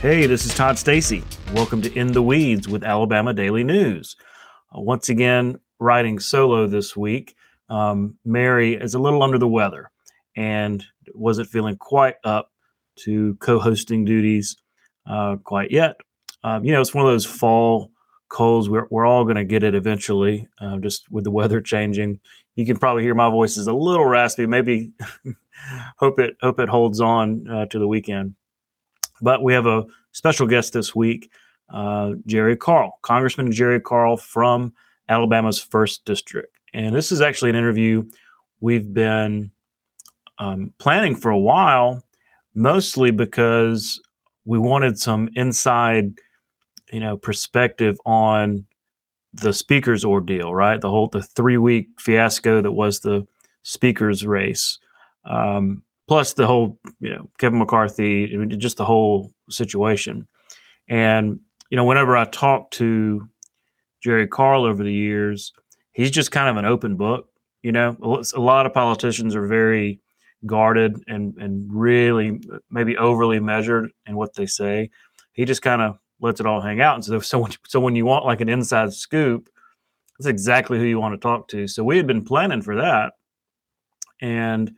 Hey, this is Todd Stacy. Welcome to In the Weeds with Alabama Daily News. Once again, writing solo this week. Mary is a little under the weather and wasn't feeling quite up to co-hosting duties quite yet. It's one of those fall colds. We're all going to get it eventually, just with the weather changing. You can probably hear my voice is a little raspy. Maybe hope it holds on to the weekend. But we have a special guest this week, Jerry Carl, Congressman Jerry Carl from Alabama's 1st District. And this is actually an interview we've been planning for a while, mostly because we wanted some inside, perspective on the speaker's ordeal, right? The 3-week fiasco that was the speaker's race. Plus the whole, Kevin McCarthy, just the whole situation. And, whenever I talk to Jerry Carl over the years, he's just kind of an open book. A lot of politicians are very guarded and really maybe overly measured in what they say. He just kind of lets it all hang out. And so when you want like an inside scoop, that's exactly who you want to talk to. So we had been planning for that. And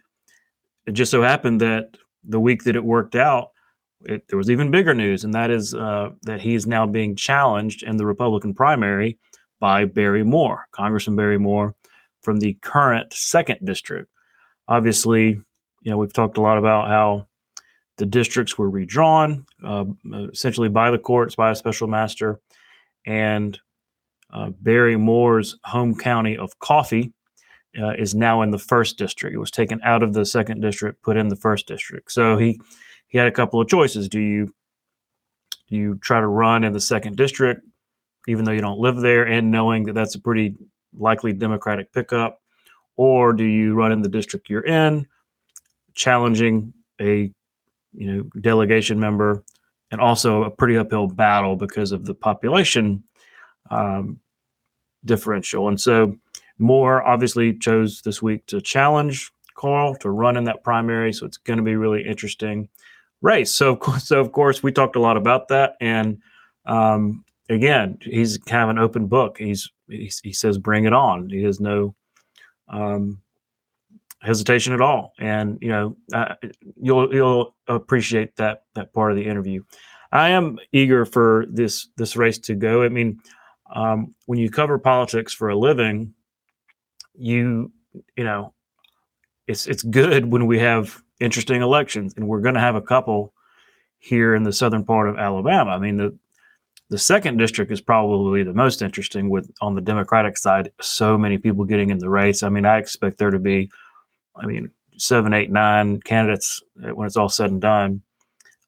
it just so happened that the week that it worked out, there was even bigger news, and that is that he is now being challenged in the Republican primary by Barry Moore, Congressman Barry Moore from the current 2nd District. Obviously, we've talked a lot about how the districts were redrawn, essentially by the courts, by a special master, and Barry Moore's home county of Coffee is now in the 1st District. It was taken out of the 2nd District, put in the 1st District. So he had a couple of choices. Do you try to run in the 2nd District, even though you don't live there and knowing that that's a pretty likely Democratic pickup, or do you run in the district you're in, challenging a delegation member, and also a pretty uphill battle because of the population differential? And so Moore obviously chose this week to challenge Carl to run in that primary, so it's going to be really interesting race. So of course, we talked a lot about that, and again, he's kind of an open book. He says, "Bring it on." He has no hesitation at all, and you'll appreciate that part of the interview. I am eager for this race to go. I mean, when you cover politics for a living, it's good when we have interesting elections, and we're going to have a couple here in the southern part of Alabama. I mean, the 2nd District is probably the most interesting, with on the Democratic side, so many people getting in the race. I mean, I expect there to be, 7, 8, 9 candidates when it's all said and done.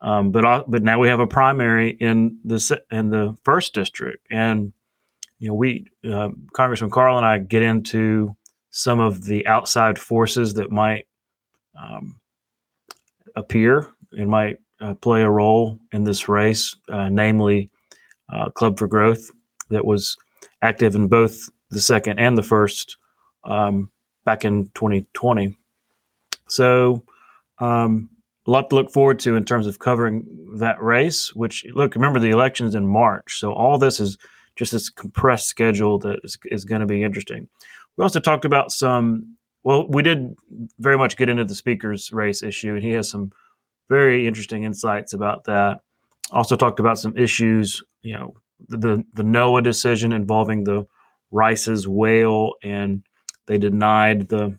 But now we have a primary in the 1st District, and we Congressman Carl and I get into some of the outside forces that might appear and might play a role in this race, namely Club for Growth, that was active in both the 2nd and the 1st back in 2020. So a lot to look forward to in terms of covering that race, which, remember the election's in March. So all this is just this compressed schedule that is going to be interesting. We also talked about we did very much get into the speaker's race issue, and he has some very interesting insights about that. Also talked about some issues, the NOAA decision involving the Rice's Whale, and they denied the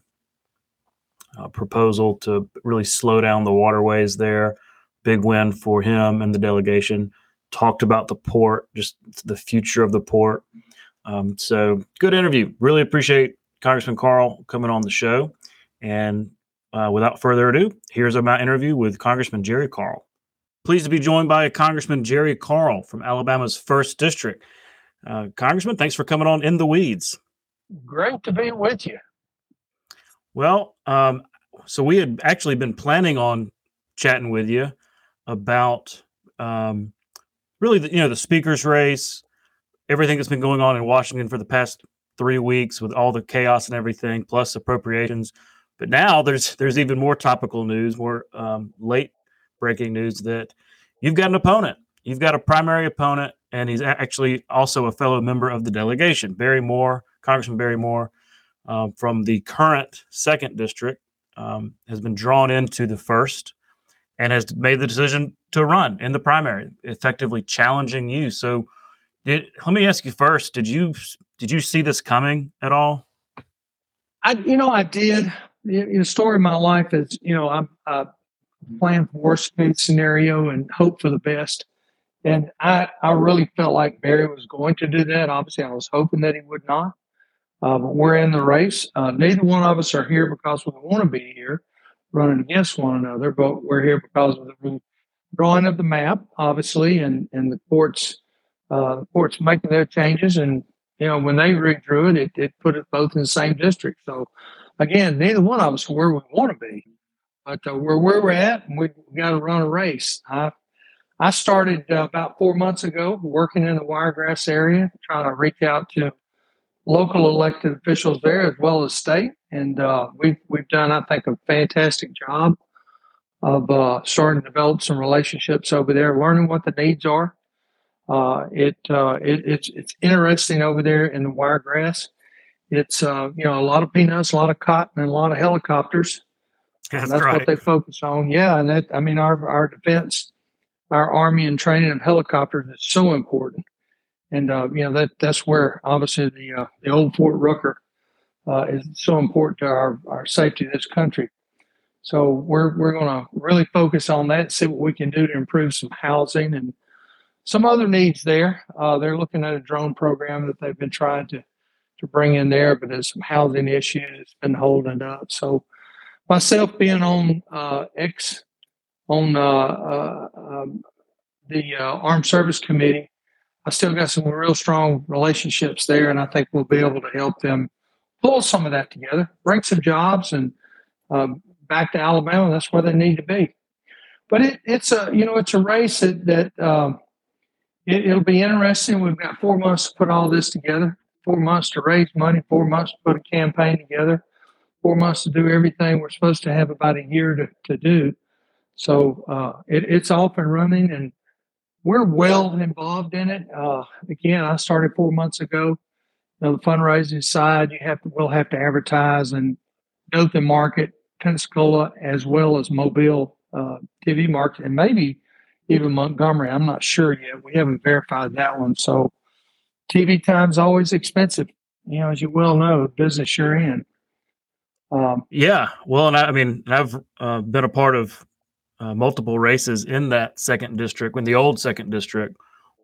proposal to really slow down the waterways there. Big win for him and the delegation. Talked about the port, just the future of the port. So good interview. Really appreciate Congressman Carl coming on the show. And without further ado, here's my interview with Congressman Jerry Carl. Pleased to be joined by Congressman Jerry Carl from Alabama's 1st District. Congressman, thanks for coming on In the Weeds. Great to be with you. Well, so we had actually been planning on chatting with you about really, the speaker's race, everything that's been going on in Washington for the past 3 weeks with all the chaos and everything, plus appropriations. But now there's even more topical news, more late breaking news that you've got an opponent You've got a primary opponent, and he's actually also a fellow member of the delegation, Barry Moore, Congressman Barry Moore, from the current second district, has been drawn into the first and has made the decision to run in the primary, effectively challenging you. So let me ask you first, did you see this coming at all? I did. The story of my life is, I plan for worst case scenario and hope for the best. And I really felt like Barry was going to do that. Obviously, I was hoping that he would not. But we're in the race. Neither one of us are here because we want to be here, running against one another. But we're here because of the drawing of the map, obviously, and the courts making their changes. And when they redrew it, it put it both in the same district. So again, neither one of us are where we want to be, but we're where we're at, and we got to run a race. I started about 4 months ago working in the Wiregrass area, trying to reach out to local elected officials there as well as state. And we've done, I think, a fantastic job of starting to develop some relationships over there, learning what the needs are. It's interesting over there in the Wiregrass. It's, a lot of peanuts, a lot of cotton, and a lot of helicopters. That's right. What they focus on. Yeah. And our defense, our Army and training of helicopters is so important. And, that's where obviously the old Fort Rucker is so important to our safety of this country. So we're going to really focus on that, see what we can do to improve some housing and some other needs there. They're looking at a drone program that they've been trying to bring in there, but there's some housing issues that's been holding it up. So myself being on X, on the Armed Service Committee, I still got some real strong relationships there, and I think we'll be able to help them pull some of that together, bring some jobs, and back to Alabama. That's where they need to be. But it's a race that it'll be interesting. We've got 4 months to put all this together, 4 months to raise money, 4 months to put a campaign together, 4 months to do everything we're supposed to have about a year to do. So it's off and running, and we're well involved in it. Again, I started 4 months ago. The fundraising side, we'll have to advertise and go to market Pensacola as well as Mobile TV market, and maybe even Montgomery. I'm not sure yet. We haven't verified that one. So TV time's always expensive, as you well know, business you're in. Yeah. Well, and I've been a part of multiple races in that second district, when the old second district,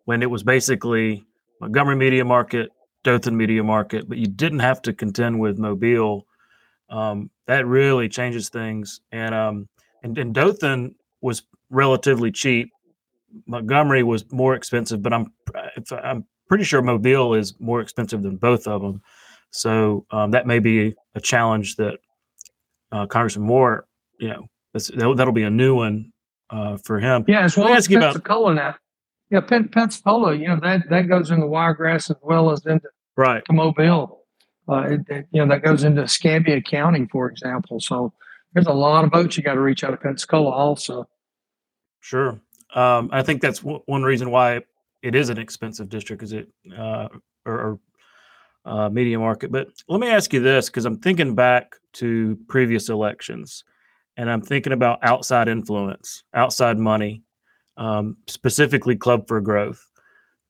when it was basically Montgomery Media Market, Dothan Media Market, but you didn't have to contend with Mobile. That really changes things. And Dothan was relatively cheap. Montgomery was more expensive, but I'm pretty sure Mobile is more expensive than both of them. So that may be a challenge that Congressman Moore, that'll be a new one for him. Yeah, as well as Pensacola now. Yeah, Pensacola, that goes into Wiregrass as well as into to Mobile. That goes into Escambia County, for example. So there's a lot of votes you got to reach out of Pensacola also. Sure. I think that's one reason why it is an expensive district, is it or media market. But let me ask you this, because I'm thinking back to previous elections. And I'm thinking about outside influence, outside money, specifically Club for Growth.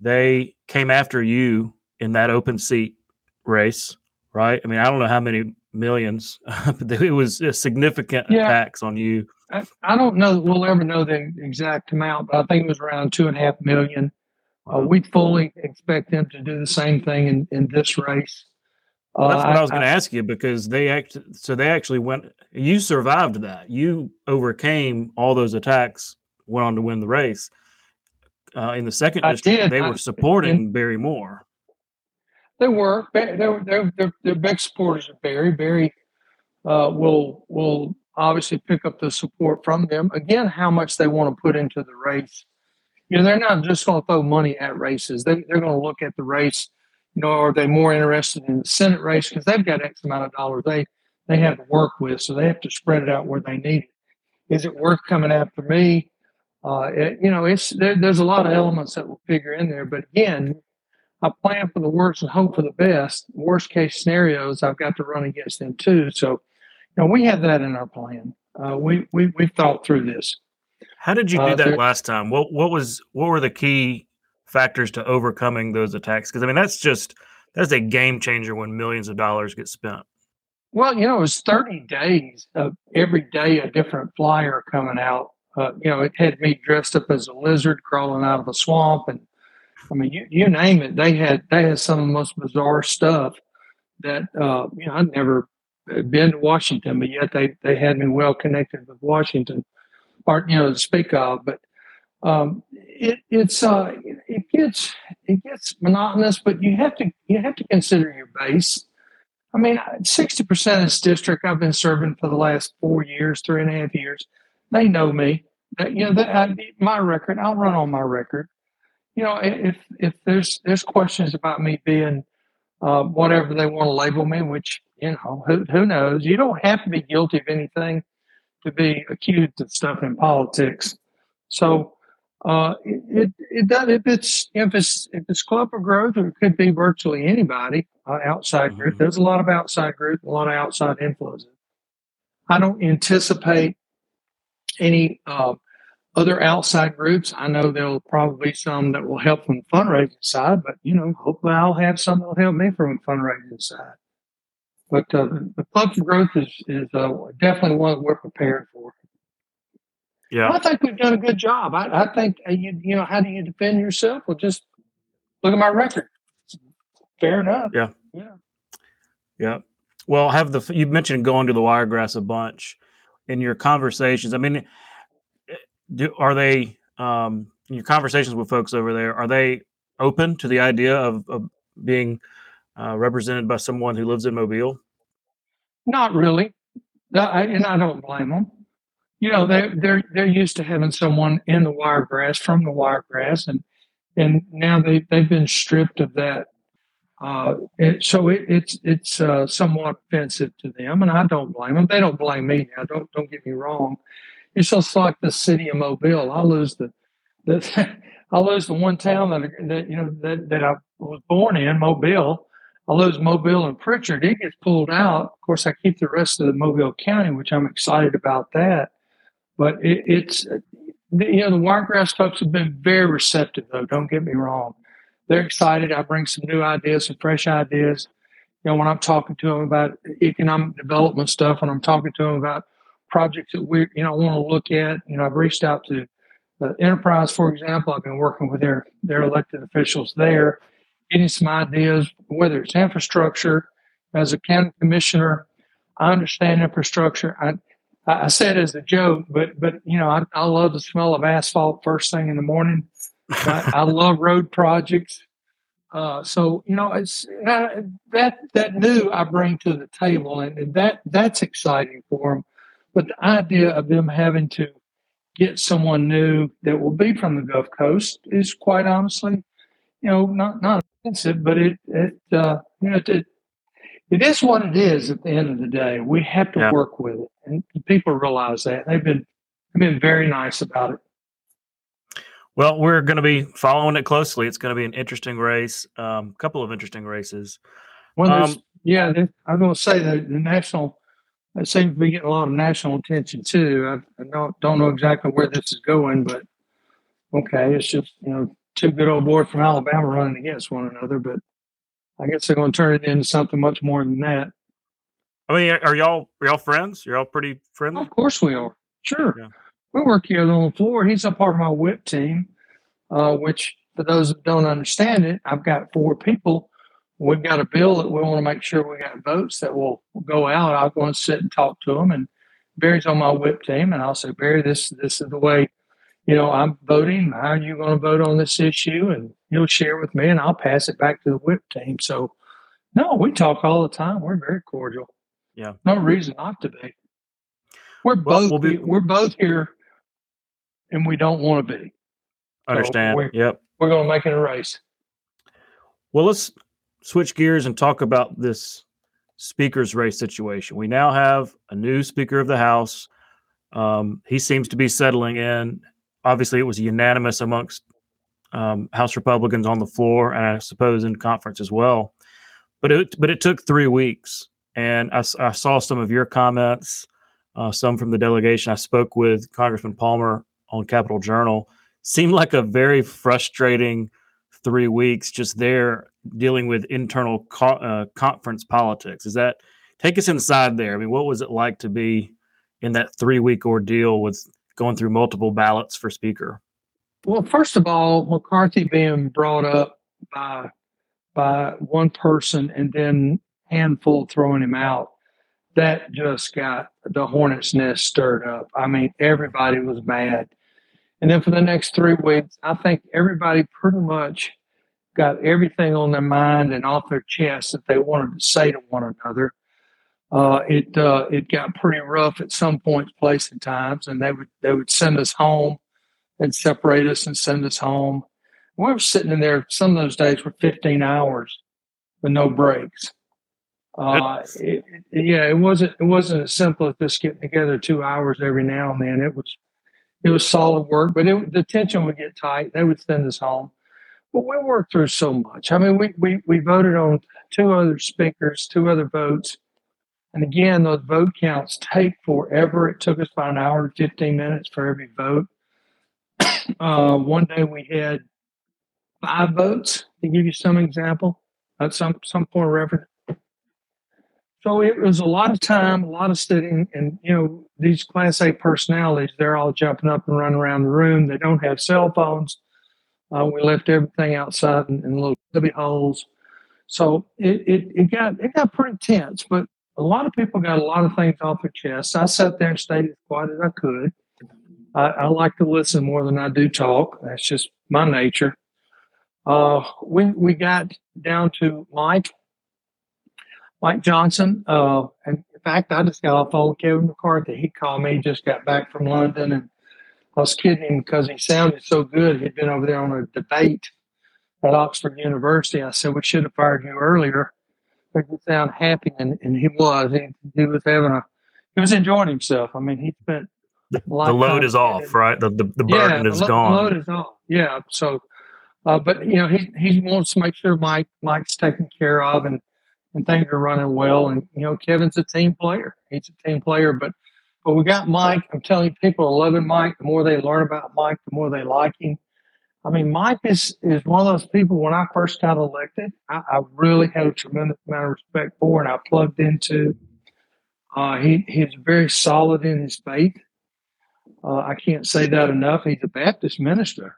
They came after you in that open seat race, right? I don't know how many millions, but it was a significant attacks on you. I don't know that we'll ever know the exact amount, but I think it was around $2.5 million. We fully expect them to do the same thing in this race. Well, that's what I was going to ask you, because they actually went. You survived that. You overcame all those attacks. Went on to win the race. In the second district, they were supporting Barry Moore. They're big supporters of Barry. Barry will obviously pick up the support from them. Again, how much they want to put into the race. They're not just going to throw money at races. They're going to look at the race. Are they more interested in the Senate race? Because they've got X amount of dollars they have to work with, so they have to spread it out where they need it. Is it worth coming after me? There's a lot of elements that will figure in there. But again, I plan for the worst and hope for the best. Worst case scenarios, I've got to run against them too. So, we have that in our plan. We thought through this. How did you do that last time? What were the key factors to overcoming those attacks? Because that's a game changer when millions of dollars get spent. Well, it was 30 days of every day a different flyer coming out. It had me dressed up as a lizard crawling out of a swamp, and you name it. They had some of the most bizarre stuff that I'd never been to Washington, but yet they had me well connected with Washington, or to speak of. But it gets monotonous. But you have to consider your base. 60% of this district I've been serving for the last 4 years, 3.5 years. They know me. My record. I'll run on my record. If there's questions about me being whatever they want to label me, which who knows? You don't have to be guilty of anything to be accused of stuff in politics. So if it's Club for Growth, or it could be virtually anybody outside group. There's a lot of outside group, a lot of outside influences. I don't anticipate any other outside groups. I know there'll probably be some that will help from the fundraising side, but hopefully I'll have some that'll help me from the fundraising side. But the Club for Growth is definitely one that we're prepared for. Yeah, I think we've done a good job. I think how do you defend yourself? Well, just look at my record. Fair enough. Yeah. Well, you mentioned going to the Wiregrass a bunch. In your conversations, in your conversations with folks over there, are they open to the idea of being represented by someone who lives in Mobile? Not really. And I don't blame them. They're used to having someone in the Wiregrass, from the Wiregrass, and now they've been stripped of that. So it's somewhat offensive to them, and I don't blame them. They don't blame me now. Don't get me wrong. It's just like the city of Mobile. I lose the one town that I was born in, Mobile. I lose Mobile and Pritchard. It gets pulled out. Of course, I keep the rest of the Mobile County, which I'm excited about that. But the Wiregrass folks have been very receptive, though. Don't get me wrong. They're excited. I bring some new ideas, some fresh ideas. When I'm talking to them about economic development stuff, when I'm talking to them about projects that we, want to look at. I've reached out to Enterprise, for example. I've been working with their elected officials there, getting some ideas, whether it's infrastructure. As a county commissioner, I understand infrastructure. I said as a joke, but I love the smell of asphalt first thing in the morning. I love road projects. So it's that new I bring to the table, and that's exciting for them. But the idea of them having to get someone new that will be from the Gulf Coast is quite honestly, not offensive, but it is what it is at the end of the day. We have to work with it, and people realize that. They've been very nice about it. Well, we're going to be following it closely. It's going to be an interesting race, a couple of interesting races. Well, I'm going to say that the national, it seems to be getting a lot of national attention too. I don't know exactly where this is going, but okay, it's just two good old boys from Alabama running against one another. But I guess they're going to turn it into something much more than that. Are y'all friends? You're all pretty friendly. Of course we are. Sure. Yeah. We work here on the floor. He's a part of my whip team, which, for those that don't understand it, I've got 4 people. We've got a bill that we want to make sure we got votes that will go out. I'll go and sit and talk to him. And Barry's on my whip team. And I'll say, Barry, this is the way, I'm voting. How are you going to vote on this issue? And he'll share with me, and I'll pass it back to the whip team. So, no, we talk all the time. We're very cordial. Yeah. No reason not to be. We're both here. And we don't want to be. Understand. So we're going to make it a race. Well, let's switch gears and talk about this speaker's race situation. We now have a new Speaker of the House. He seems to be settling in. obviously it was unanimous amongst House Republicans on the floor, and I suppose in conference as well. But it took 3 weeks, and I saw some of your comments, some from the delegation. I spoke with Congressman Palmer on Capitol Journal. Seemed like a very frustrating 3 weeks just there dealing with internal conference politics. Is that, take us inside there. I mean, what was it like to be in that 3 week ordeal with going through multiple ballots for speaker? Well, first of all, McCarthy being brought up by one person and then handful throwing him out, that just got the hornet's nest stirred up. I mean, everybody was mad. And then for the next 3 weeks, I think everybody pretty much got everything on their mind and off their chest that they wanted to say to one another. It got pretty rough at some points, place and times, and they would send us home and separate us and send us home. We were sitting in there some of those days for 15 hours with no breaks. It wasn't as simple as just getting together 2 hours every now and then. It was solid work, but the tension would get tight. They would send us home. But we worked through so much. I mean, we voted on two other speakers, two other votes. And again, those vote counts take forever. It took us about an hour and 15 minutes for every vote. One day we had 5 votes, to give you some example, at some point of reference. So it was a lot of time, a lot of sitting, and, you know, these Class A personalities, they're all jumping up and running around the room. They don't have cell phones. We left everything outside in little cubby holes. So it got pretty tense, but a lot of people got a lot of things off their chests. I sat there and stayed as quiet as I could. I like to listen more than I do talk. That's just my nature. We got down to Mike Johnson. And in fact, I just got off the phone with Kevin McCarthy. He called me, just got back from London, and I was kidding him because he sounded so good. He'd been over there on a debate at Oxford University. I said, we should have fired you earlier. But he sounded happy, and he was. He was he was enjoying himself. I mean, he spent a lot of time. The load is off, right? The burden is gone. The load is off. Yeah. So, but you know, he wants to make sure Mike's taken care of, and things are running well. And you know, Kevin's a team player. He's a team player. But we got Mike. I'm telling you, people are loving Mike. The more they learn about Mike, the more they like him. I mean, Mike is one of those people, when I first got elected, I really had a tremendous amount of respect for and I plugged into. He's very solid in his faith. I can't say that enough. He's a Baptist minister.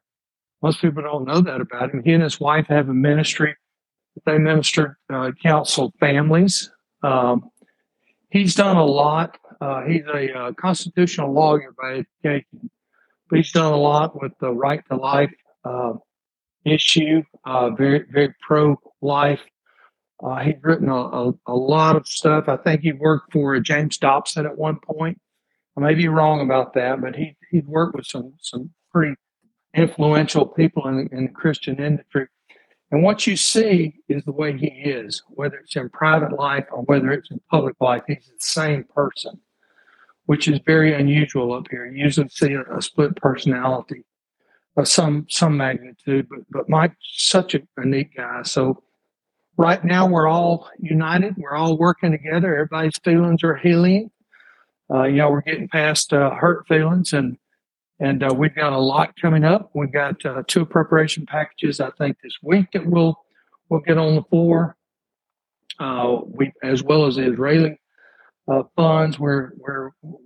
Most people don't know that about him. He and his wife have a ministry. They minister counsel families. He's done a lot. He's a constitutional lawyer by education, but he's done a lot with the right to life issue, very, very pro-life. He's written a lot of stuff. I think he worked for James Dobson at one point. I may be wrong about that, but he worked with some pretty influential people in the Christian industry. And what you see is the way he is, whether it's in private life or whether it's in public life, he's the same person, which is very unusual up here. You usually see a split personality of some magnitude, but Mike's such a neat guy. So right now we're all united. We're all working together. Everybody's feelings are healing. You know, we're getting past hurt feelings, and we've got a lot coming up. We've got 2 preparation packages, I think, this week that we'll get on the floor, as well as the Israeli funds, where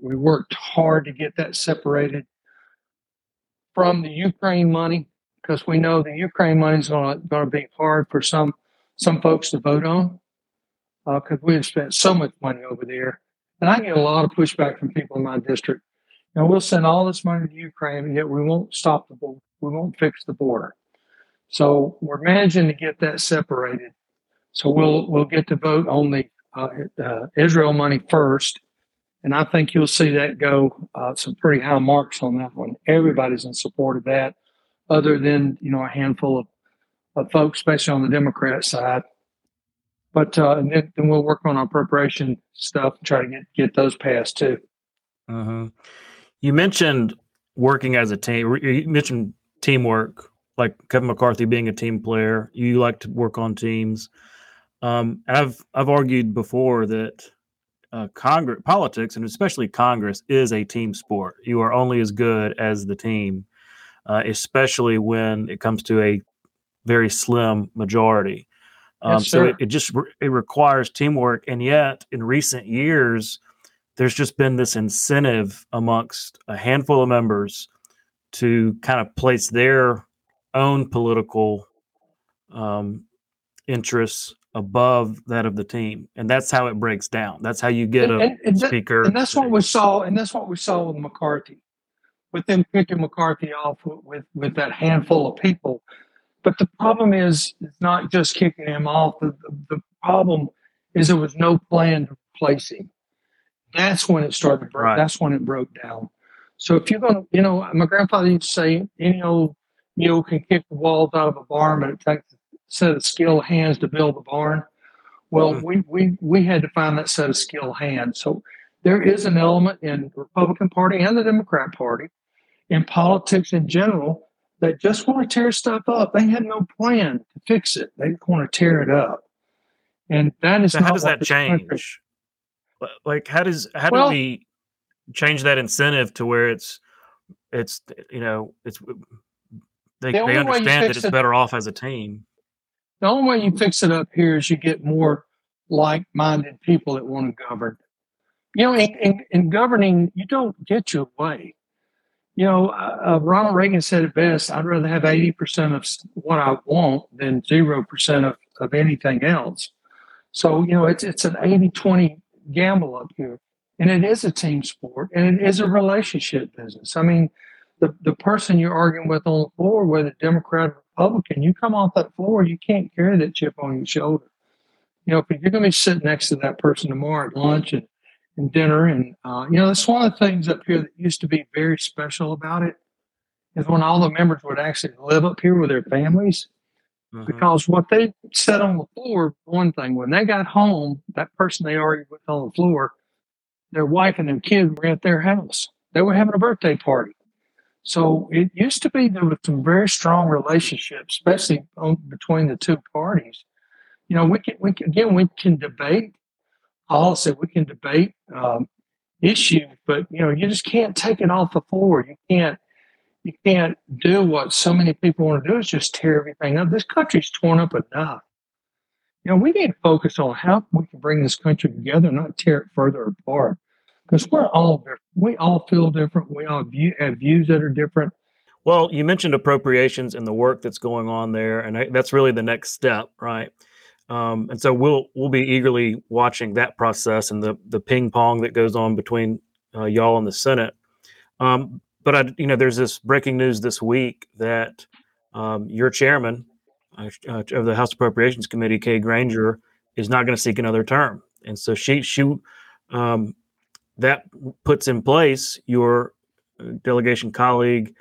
we worked hard to get that separated from the Ukraine money, because we know the Ukraine money is going to be hard for some folks to vote on, because we have spent so much money over there. And I get a lot of pushback from people in my district. You know, we'll send all this money to Ukraine, and yet we won't stop the border. We won't fix the border. So we're managing to get that separated. So we'll get to vote on the Israel money first, and I think you'll see that go some pretty high marks on that one. Everybody's in support of that, other than, you know, a handful of folks, especially on the Democrat side. But and then we'll work on our preparation stuff and try to get those passed too. You mentioned working as a team. You mentioned teamwork, like Kevin McCarthy being a team player. You like to work on teams. I've argued before that Congress, politics, and especially Congress, is a team sport. You are only as good as the team, especially when it comes to a very slim majority. So it requires teamwork. And yet in recent years, there's just been this incentive amongst a handful of members to kind of place their own political interests above that of the team. And that's how it breaks down. That's how you get a speaker. And that's what we saw. And that's what we saw with McCarthy, with them picking McCarthy off with that handful of people. But the problem is, it's not just kicking him off. The problem is there was no plan to replace him. That's when it started. Right. That's when it broke down. So if you're going to, you know, my grandfather used to say, any old mule can kick the walls out of a barn, but it takes set of skilled hands to build the barn. Well, we had to find that set of skilled hands. So there is an element in the Republican Party and the Democrat Party, in politics in general, that just want to tear stuff up. They had no plan to fix it. They just want to tear it up. And that is so not how does that change? Country. Like how do we change that incentive to where it's you know it's they understand that it's better off as a team. The only way you fix it up here is you get more like-minded people that want to govern. You know, in governing, you don't get your way. You know, Ronald Reagan said it best, I'd rather have 80% of what I want than 0% of anything else. So, you know, it's an 80-20 gamble up here. And it is a team sport, and it is a relationship business. I mean, the person you're arguing with on the floor, whether Democrat or Republican, you come off that floor, you can't carry that chip on your shoulder. You know, if you're going to be sitting next to that person tomorrow at lunch and dinner, and you know, that's one of the things up here that used to be very special about it is when all the members would actually live up here with their families, because what they said on the floor, one thing, when they got home, that person they argued with on the floor, their wife and their kids were at their house. They were having a birthday party. So it used to be there was some very strong relationships, especially between the two parties. You know, we can debate policy, we can debate issues, but you know, you just can't take it off the floor. You can't do what so many people want to do, is just tear everything up. This country's torn up enough. You know, we need to focus on how we can bring this country together, not tear it further apart. Because we're all different. We all feel different. We all have views that are different. Well, you mentioned appropriations and the work that's going on there, and that's really the next step, right? And so we'll be eagerly watching that process and the ping pong that goes on between y'all and the Senate. But there's this breaking news this week that your chairman of the House Appropriations Committee, Kay Granger, is not going to seek another term, and so she that puts in place your delegation colleague,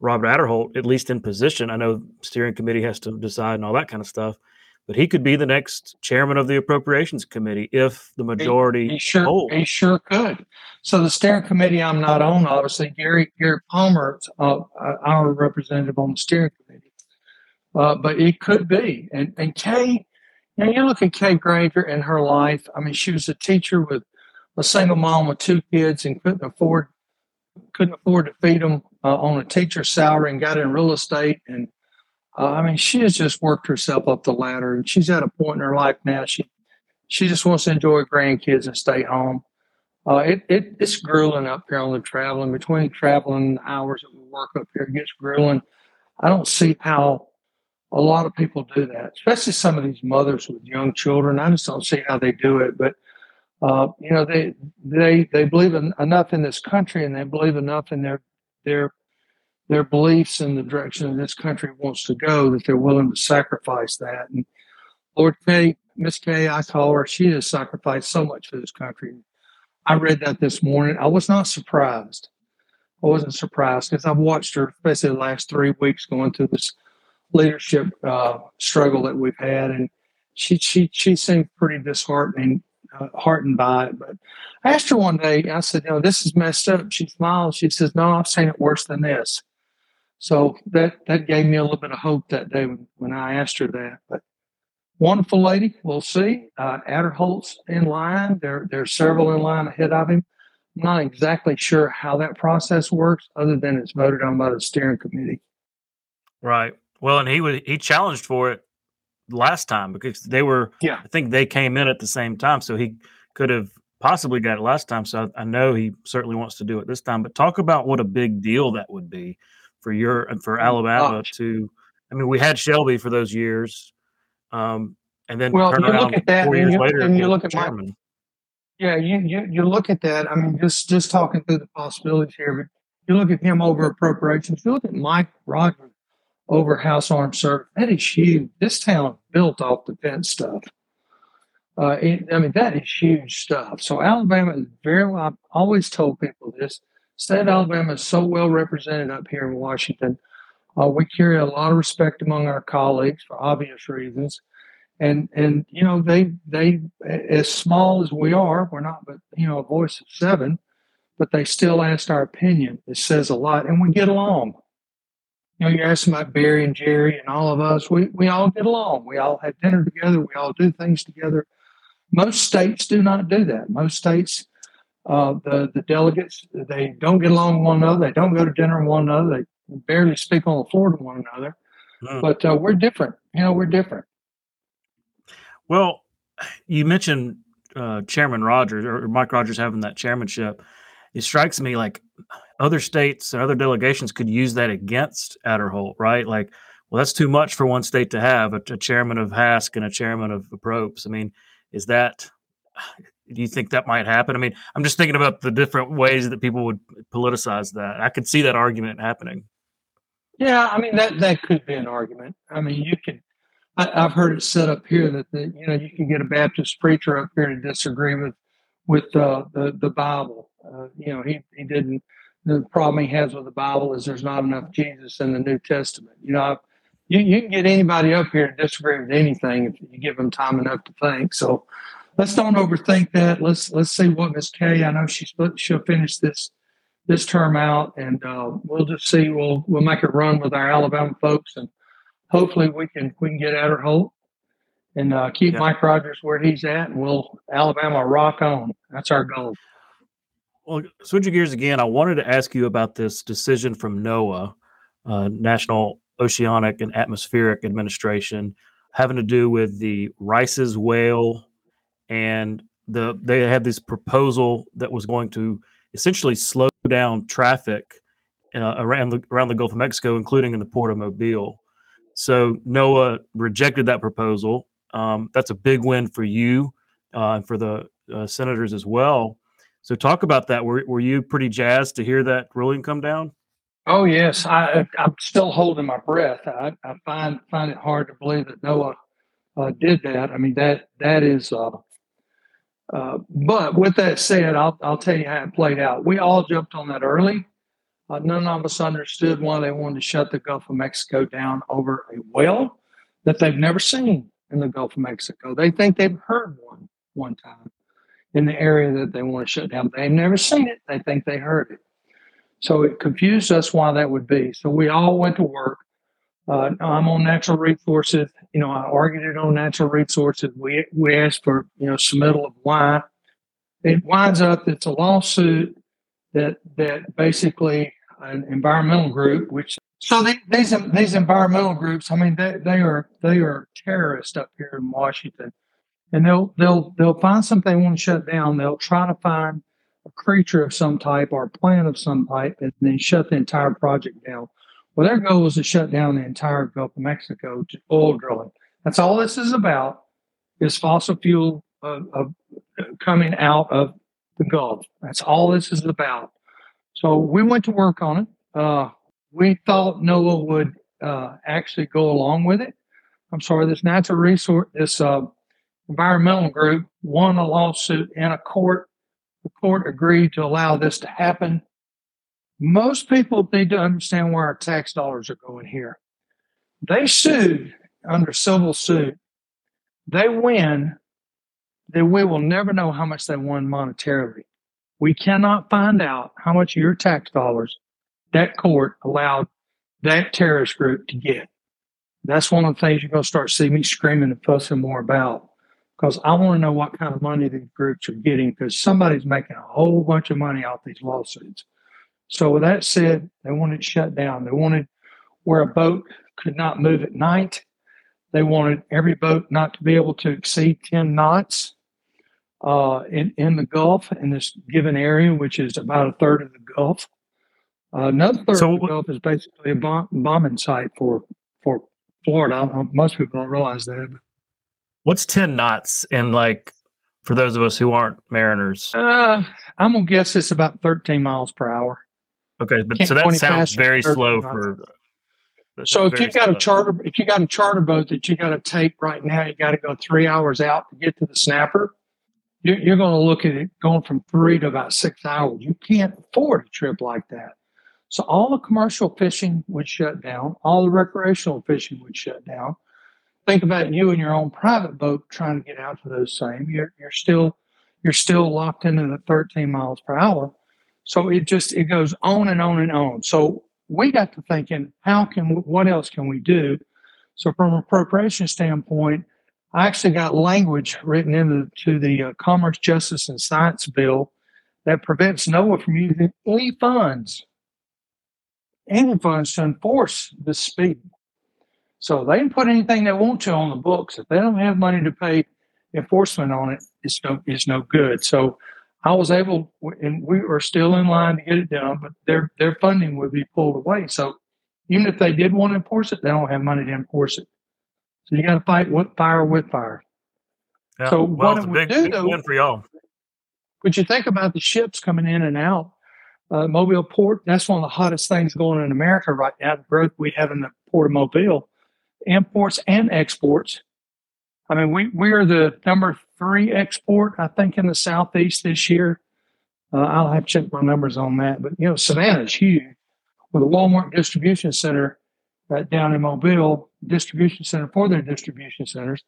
Robert Adderholt, at least in position. I know the steering committee has to decide and all that kind of stuff, but he could be the next chairman of the Appropriations Committee if the majority holds. He sure could. So the steering committee I'm not on, obviously. Gary Palmer, our representative on the steering committee. But it could be. And Kay, you know, you look at Kay Granger and her life. I mean, she was a teacher with a single mom with two kids and couldn't afford to feed them on a teacher's salary, and got in real estate. And she has just worked herself up the ladder, and she's at a point in her life now. She just wants to enjoy grandkids and stay home. It's grueling up here on the traveling. Between traveling hours that we work up here, it gets grueling. I don't see how a lot of people do that, especially some of these mothers with young children. I just don't see how they do it, but. You know, they believe enough in this country, and they believe enough in their beliefs and the direction this country wants to go, that they're willing to sacrifice that. And Lord Kay, Miss Kay, I call her, she has sacrificed so much for this country. I read that this morning. I was not surprised. I wasn't surprised because I've watched her, especially the last 3 weeks, going through this leadership struggle that we've had, and she seemed pretty disheartening. heartened by it. But I asked her one day, I said, you know, this is messed up. She smiled. She says, no, I've seen it worse than this. So that gave me a little bit of hope that day when I asked her that. But wonderful lady. We'll see. Adderholt's in line. There's several in line ahead of him. I'm not exactly sure how that process works, other than it's voted on by the steering committee. Right. Well, and he challenged for it last time because they were. Yeah. I think they came in at the same time, so he could have possibly got it last time. So I know he certainly wants to do it this time. But talk about what a big deal that would be for Alabama to. I mean, we had Shelby for those years, and then well, turn around 4 years later, and you look at Mike. Yeah, you look at that. I mean, just talking through the possibilities here, but you look at him over appropriations. You look at Mike Rogers over House Armed Service. That is huge. This town built off defense stuff. That is huge stuff. So Alabama is very well. I've always told people this. State of Alabama is so well represented up here in Washington. We carry a lot of respect among our colleagues for obvious reasons. And you know, they as small as we are, we're not, but you know, a voice of seven, but they still asked our opinion. It says a lot, and we get along. You know, you asked about Barry and Jerry and all of us. We all get along. We all have dinner together. We all do things together. Most states do not do that. Most states, the delegates, they don't get along with one another. They don't go to dinner with one another. They barely speak on the floor to one another. No. But we're different. You know, we're different. Well, you mentioned Chairman Rogers or Mike Rogers having that chairmanship. It strikes me like other states and other delegations could use that against Adderholt, right? Like, well, that's too much for one state to have a chairman of Hask and a chairman of the Probes. I mean, do you think that might happen? I mean, I'm just thinking about the different ways that people would politicize that. I could see that argument happening. Yeah, I mean, that could be an argument. I mean, you could. I've heard it said up here that you know, you can get a Baptist preacher up here to disagree with the Bible. You know, he didn't. The problem he has with the Bible is there's not enough Jesus in the New Testament. You know, you can get anybody up here to disagree with anything if you give them time enough to think. So let's don't overthink that. Let's see what Miss Kay. I know she'll finish this term out, and we'll just see. We'll make a run with our Alabama folks and. Hopefully we can get Adderholt and keep Mike Rogers where he's at, and we'll Alabama rock on. That's our goal. Well, switching gears again, I wanted to ask you about this decision from NOAA, National Oceanic and Atmospheric Administration, having to do with the Rice's Whale, and they had this proposal that was going to essentially slow down traffic around the Gulf of Mexico, including in the Port of Mobile. So NOAA rejected that proposal. That's a big win for you and for the senators as well. So talk about that. Were you pretty jazzed to hear that ruling come down? Oh, yes. I'm still holding my breath. I find it hard to believe that NOAA did that. I mean, that is but with that said, I'll tell you how it played out. We all jumped on that early. None of us understood why they wanted to shut the Gulf of Mexico down over a whale that they've never seen in the Gulf of Mexico. They think they've heard one time in the area that they want to shut down. They've never seen it. They think they heard it. So it confused us why that would be. So we all went to work. I'm on natural resources. You know, I argued it on natural resources. We asked for, you know, submittal of why. It winds up it's a lawsuit that basically an environmental group, which so these environmental groups, I mean, they are terrorists up here in Washington, and they'll find something they want to shut down. They'll try to find a creature of some type or a plant of some type, and then shut the entire project down. Well, their goal was to shut down the entire Gulf of Mexico to oil drilling. That's all this is about, is fossil fuel coming out of the Gulf. That's all this is about. So we went to work on it. We thought NOAA would actually go along with it. I'm sorry, this natural resource, this environmental group won a lawsuit in a court. The court agreed to allow this to happen. Most people need to understand where our tax dollars are going here. They sued under civil suit. They win. then we will never know how much they won monetarily. We cannot find out how much of your tax dollars that court allowed that terrorist group to get. That's one of the things you're going to start seeing me screaming and fussing more about, because I want to know what kind of money these groups are getting, because somebody's making a whole bunch of money off these lawsuits. So with that said, they wanted shut down. They wanted where a boat could not move at night. They wanted every boat not to be able to exceed 10 knots in the Gulf, in this given area, which is about a third of the Gulf. Another third of the Gulf is basically a bombing site for Florida. Most people don't realize that. What's 10 knots? And like, for those of us who aren't mariners, I'm going to guess it's about 13 miles per hour. Okay. But so that sounds very slow for. So if you got a charter, boat that you got to take right now, you got to go 3 hours out to get to the snapper. You're going to look at it going from 3 to about 6 hours. You can't afford a trip like that. So all the commercial fishing would shut down. All the recreational fishing would shut down. Think about you and your own private boat trying to get out to those same. You're still locked into the 13 miles per hour. So it goes on and on and on. So we got to thinking, what else can we do? So from an appropriation standpoint, I actually got language written into the Commerce, Justice, and Science Bill that prevents NOAA from using any funds to enforce this speed. So they can put anything they want to on the books. If they don't have money to pay enforcement on it, it's no good. So I was able, and we are still in line to get it done, but their funding would be pulled away. So even if they did want to enforce it, they don't have money to enforce it. So you got to fight with fire. Yeah, so well, what it would do, though, for y'all. But you think about the ships coming in and out. Mobile Port, that's one of the hottest things going on in America right now, the growth we have in the Port of Mobile. Imports and exports. I mean, we are the number 3 export, I think, in the Southeast this year. I'll have to check my numbers on that. But, you know, Savannah's huge. With a Walmart distribution center down in Mobile, distribution center for their distribution centers.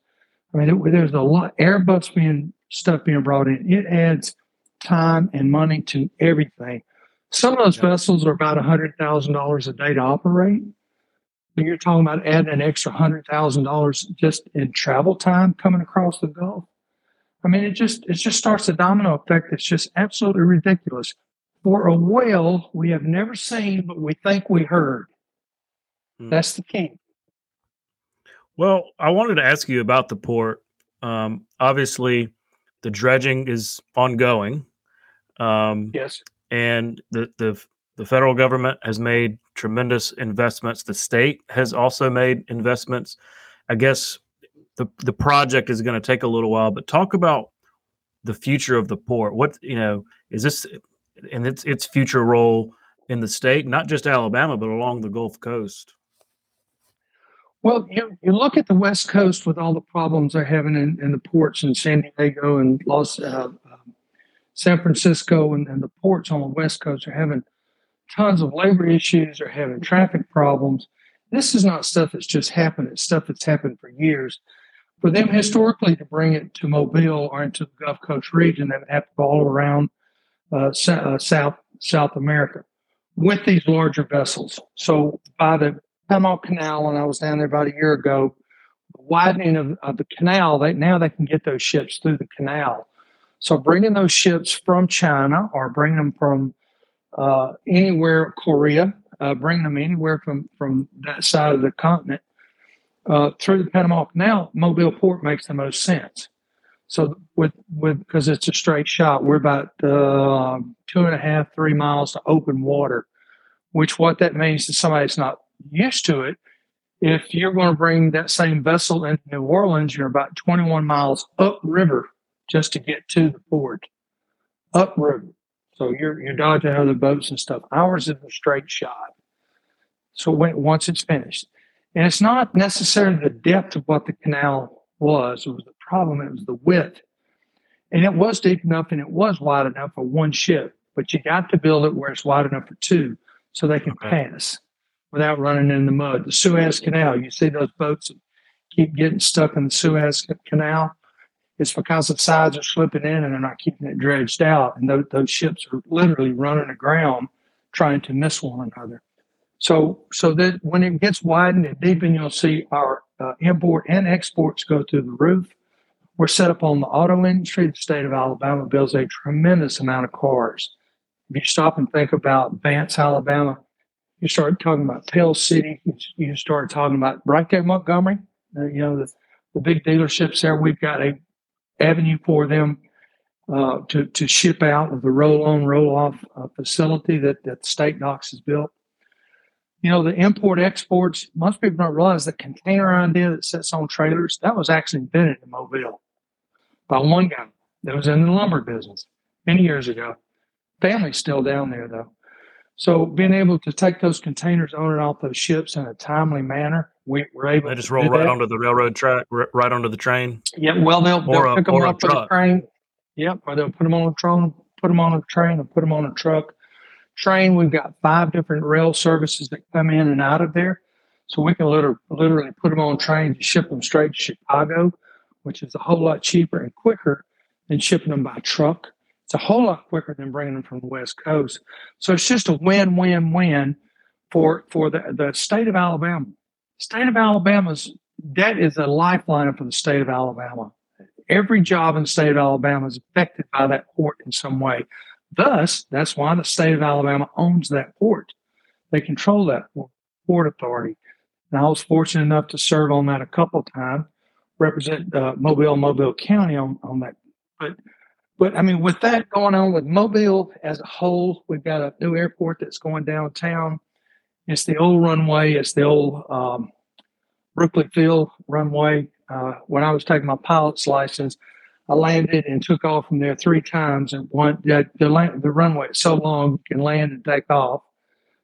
I mean, there's a lot. Airbus stuff being brought in. It adds time and money to everything. Some of those vessels are about $100,000 a day to operate. You're talking about adding an extra $100,000 just in travel time coming across the Gulf. I mean, it just starts a domino effect that's just absolutely ridiculous. For a whale we have never seen, but we think we heard. That's the key. Well, I wanted to ask you about the port. Obviously, the dredging is ongoing. Yes. And the federal government has made tremendous investments. The state has also made investments. I guess the project is going to take a little while, but talk about the future of the port. What, you know, is this and its future role in the state, not just Alabama, but along the Gulf Coast? Well, you look at the West Coast with all the problems they're having in the ports in San Diego and San Francisco, and the ports on the West Coast are having tons of labor issues, are having traffic problems. This is not stuff that's just happened. It's stuff that's happened for years. For them historically to bring it to Mobile or into the Gulf Coast region, they would have to go all around South America with these larger vessels. So by the Panama Canal, when I was down there about a year ago, the widening of the canal, now they can get those ships through the canal. So bringing those ships from China or bringing them from anywhere, Korea, bring them anywhere from that side of the continent through the Panama Canal, Mobile Port makes the most sense. So because it's a straight shot, we're about 2.5-3 miles to open water, which what that means to somebody that's not used to it, if you're going to bring that same vessel into New Orleans, you're about 21 miles upriver just to get to the port, upriver. So you're dodging other boats and stuff. Ours is a straight shot. So once it's finished. And it's not necessarily the depth of what the canal was. It was the problem. It was the width. And it was deep enough and it was wide enough for one ship. But you got to build it where it's wide enough for two so they can pass without running in the mud. The Suez Canal, you see those boats that keep getting stuck in the Suez Canal. It's because the sides are slipping in and they're not keeping it dredged out. And those ships are literally running aground trying to miss one another. So that when it gets widened and deepened, you'll see our import and exports go through the roof. We're set up on the auto industry. The state of Alabama builds a tremendous amount of cars. If you stop and think about Vance, Alabama, you start talking about Pale City. You start talking about Brighton Montgomery. The big dealerships there. We've got a avenue for them to ship out of the roll-on, roll-off facility that State Docks has built. The import exports, most people don't realize the container idea that sits on trailers, that was actually invented in Mobile by one guy that was in the lumber business many years ago. Family's still down there, though. So being able to take those containers on and off those ships in a timely manner, we're able to just roll right onto the railroad track, right onto the train. Yeah, well, they'll pick them up on a train. Yep, or they'll put them on a train, and put them on a truck. Train, we've got 5 different rail services that come in and out of there. So we can literally put them on trains and ship them straight to Chicago, which is a whole lot cheaper and quicker than shipping them by truck. It's a whole lot quicker than bringing them from the West Coast. So it's just a win-win-win for the state of Alabama. State of Alabama's debt is a lifeline for the state of Alabama. Every job in the state of Alabama is affected by that port in some way. Thus, that's why the state of Alabama owns that port. They control that port authority. And I was fortunate enough to serve on that a couple of times, represent Mobile County on that. But I mean, with that going on with Mobile as a whole, we've got a new airport that's going downtown. It's the old runway. It's the old Brooklyn Field runway. When I was taking my pilot's license, I landed and took off from there 3 times. And the runway is so long, you can land and take off.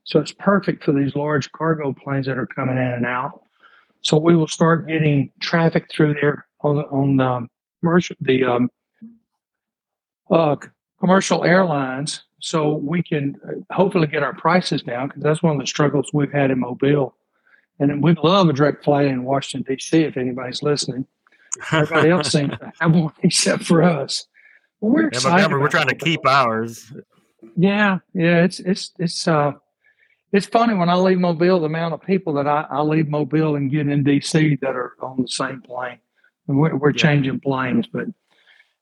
So it's perfect for these large cargo planes that are coming in and out. So we will start getting traffic through there on the commercial airlines, so we can hopefully get our prices down, because that's one of the struggles we've had in Mobile. And we'd love a direct flight in Washington, D.C. if anybody's listening. Everybody else seems to have one except for us. But we're excited. We're trying to keep ours. Yeah. It's funny when I leave Mobile, the amount of people that I leave Mobile and get in D.C. that are on the same plane. And we're changing planes, but.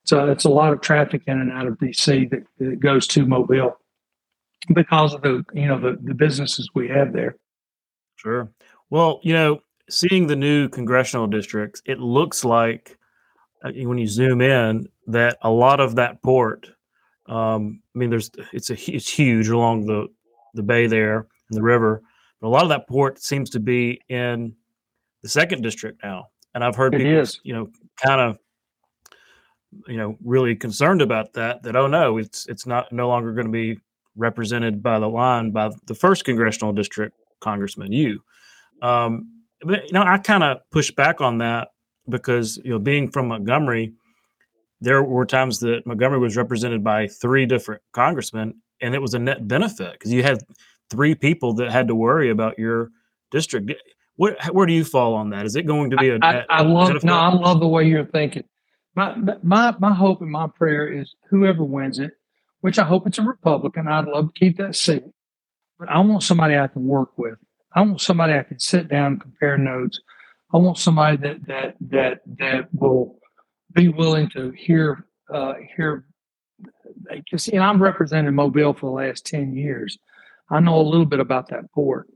So it's a lot of traffic in and out of D.C. that goes to Mobile because of the businesses we have there. Sure. Well, seeing the new congressional districts, it looks like when you zoom in that a lot of that port. It's huge along the bay there and the river, but a lot of that port seems to be in the 2nd district now, and I've heard people really concerned about that, oh no, it's not no longer going to be represented by the line by the 1st congressional district congressman, you. I kind of push back on that because, being from Montgomery, there were times that Montgomery was represented by 3 different congressmen, and it was a net benefit because you had 3 people that had to worry about your district. Where do you fall on that? Is it going to be a net benefit? No, I love the way you're thinking. My hope and my prayer is whoever wins it, which I hope it's a Republican. I'd love to keep that seat. But I want somebody I can work with. I want somebody I can sit down and compare notes. I want somebody that will be willing to hear. Because, I'm representing Mobile for the last 10 years. I know a little bit about that port.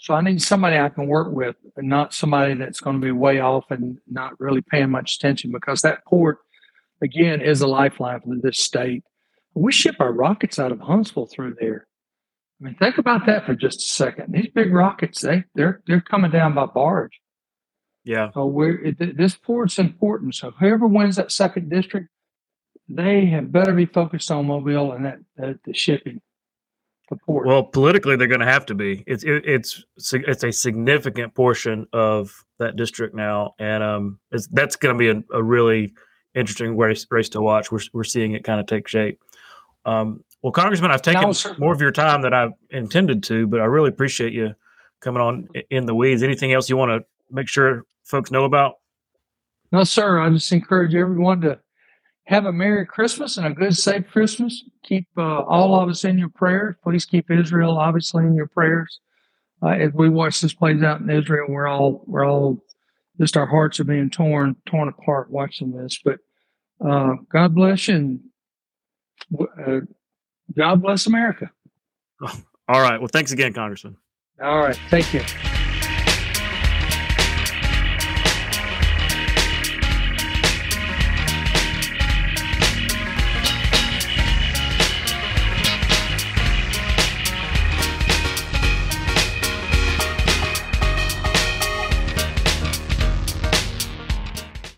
So I need somebody I can work with, and not somebody that's going to be way off and not really paying much attention, because that port, again, is a lifeline for this state. We ship our rockets out of Huntsville through there. I mean, think about that for just a second. These big rockets, they're coming down by barge. Yeah. So this port's important. So whoever wins that 2nd district, they had better be focused on Mobile and the shipping. Well, politically, they're going to have to be. It's a significant portion of that district now, and that's going to be a really interesting race to watch. We're seeing it kind of take shape. Well, Congressman, I've taken more of your time than I intended to, but I really appreciate you coming on In the Weeds. Anything else you want to make sure folks know about? No, sir. I just encourage everyone to have a Merry Christmas and a good, safe Christmas. Keep all of us in your prayers. Please keep Israel, obviously, in your prayers. As we watch this plays out in Israel, we're all just our hearts are being torn apart watching this. But God bless you, and God bless America. All right. Well, thanks again, Congressman. All right. Thank you.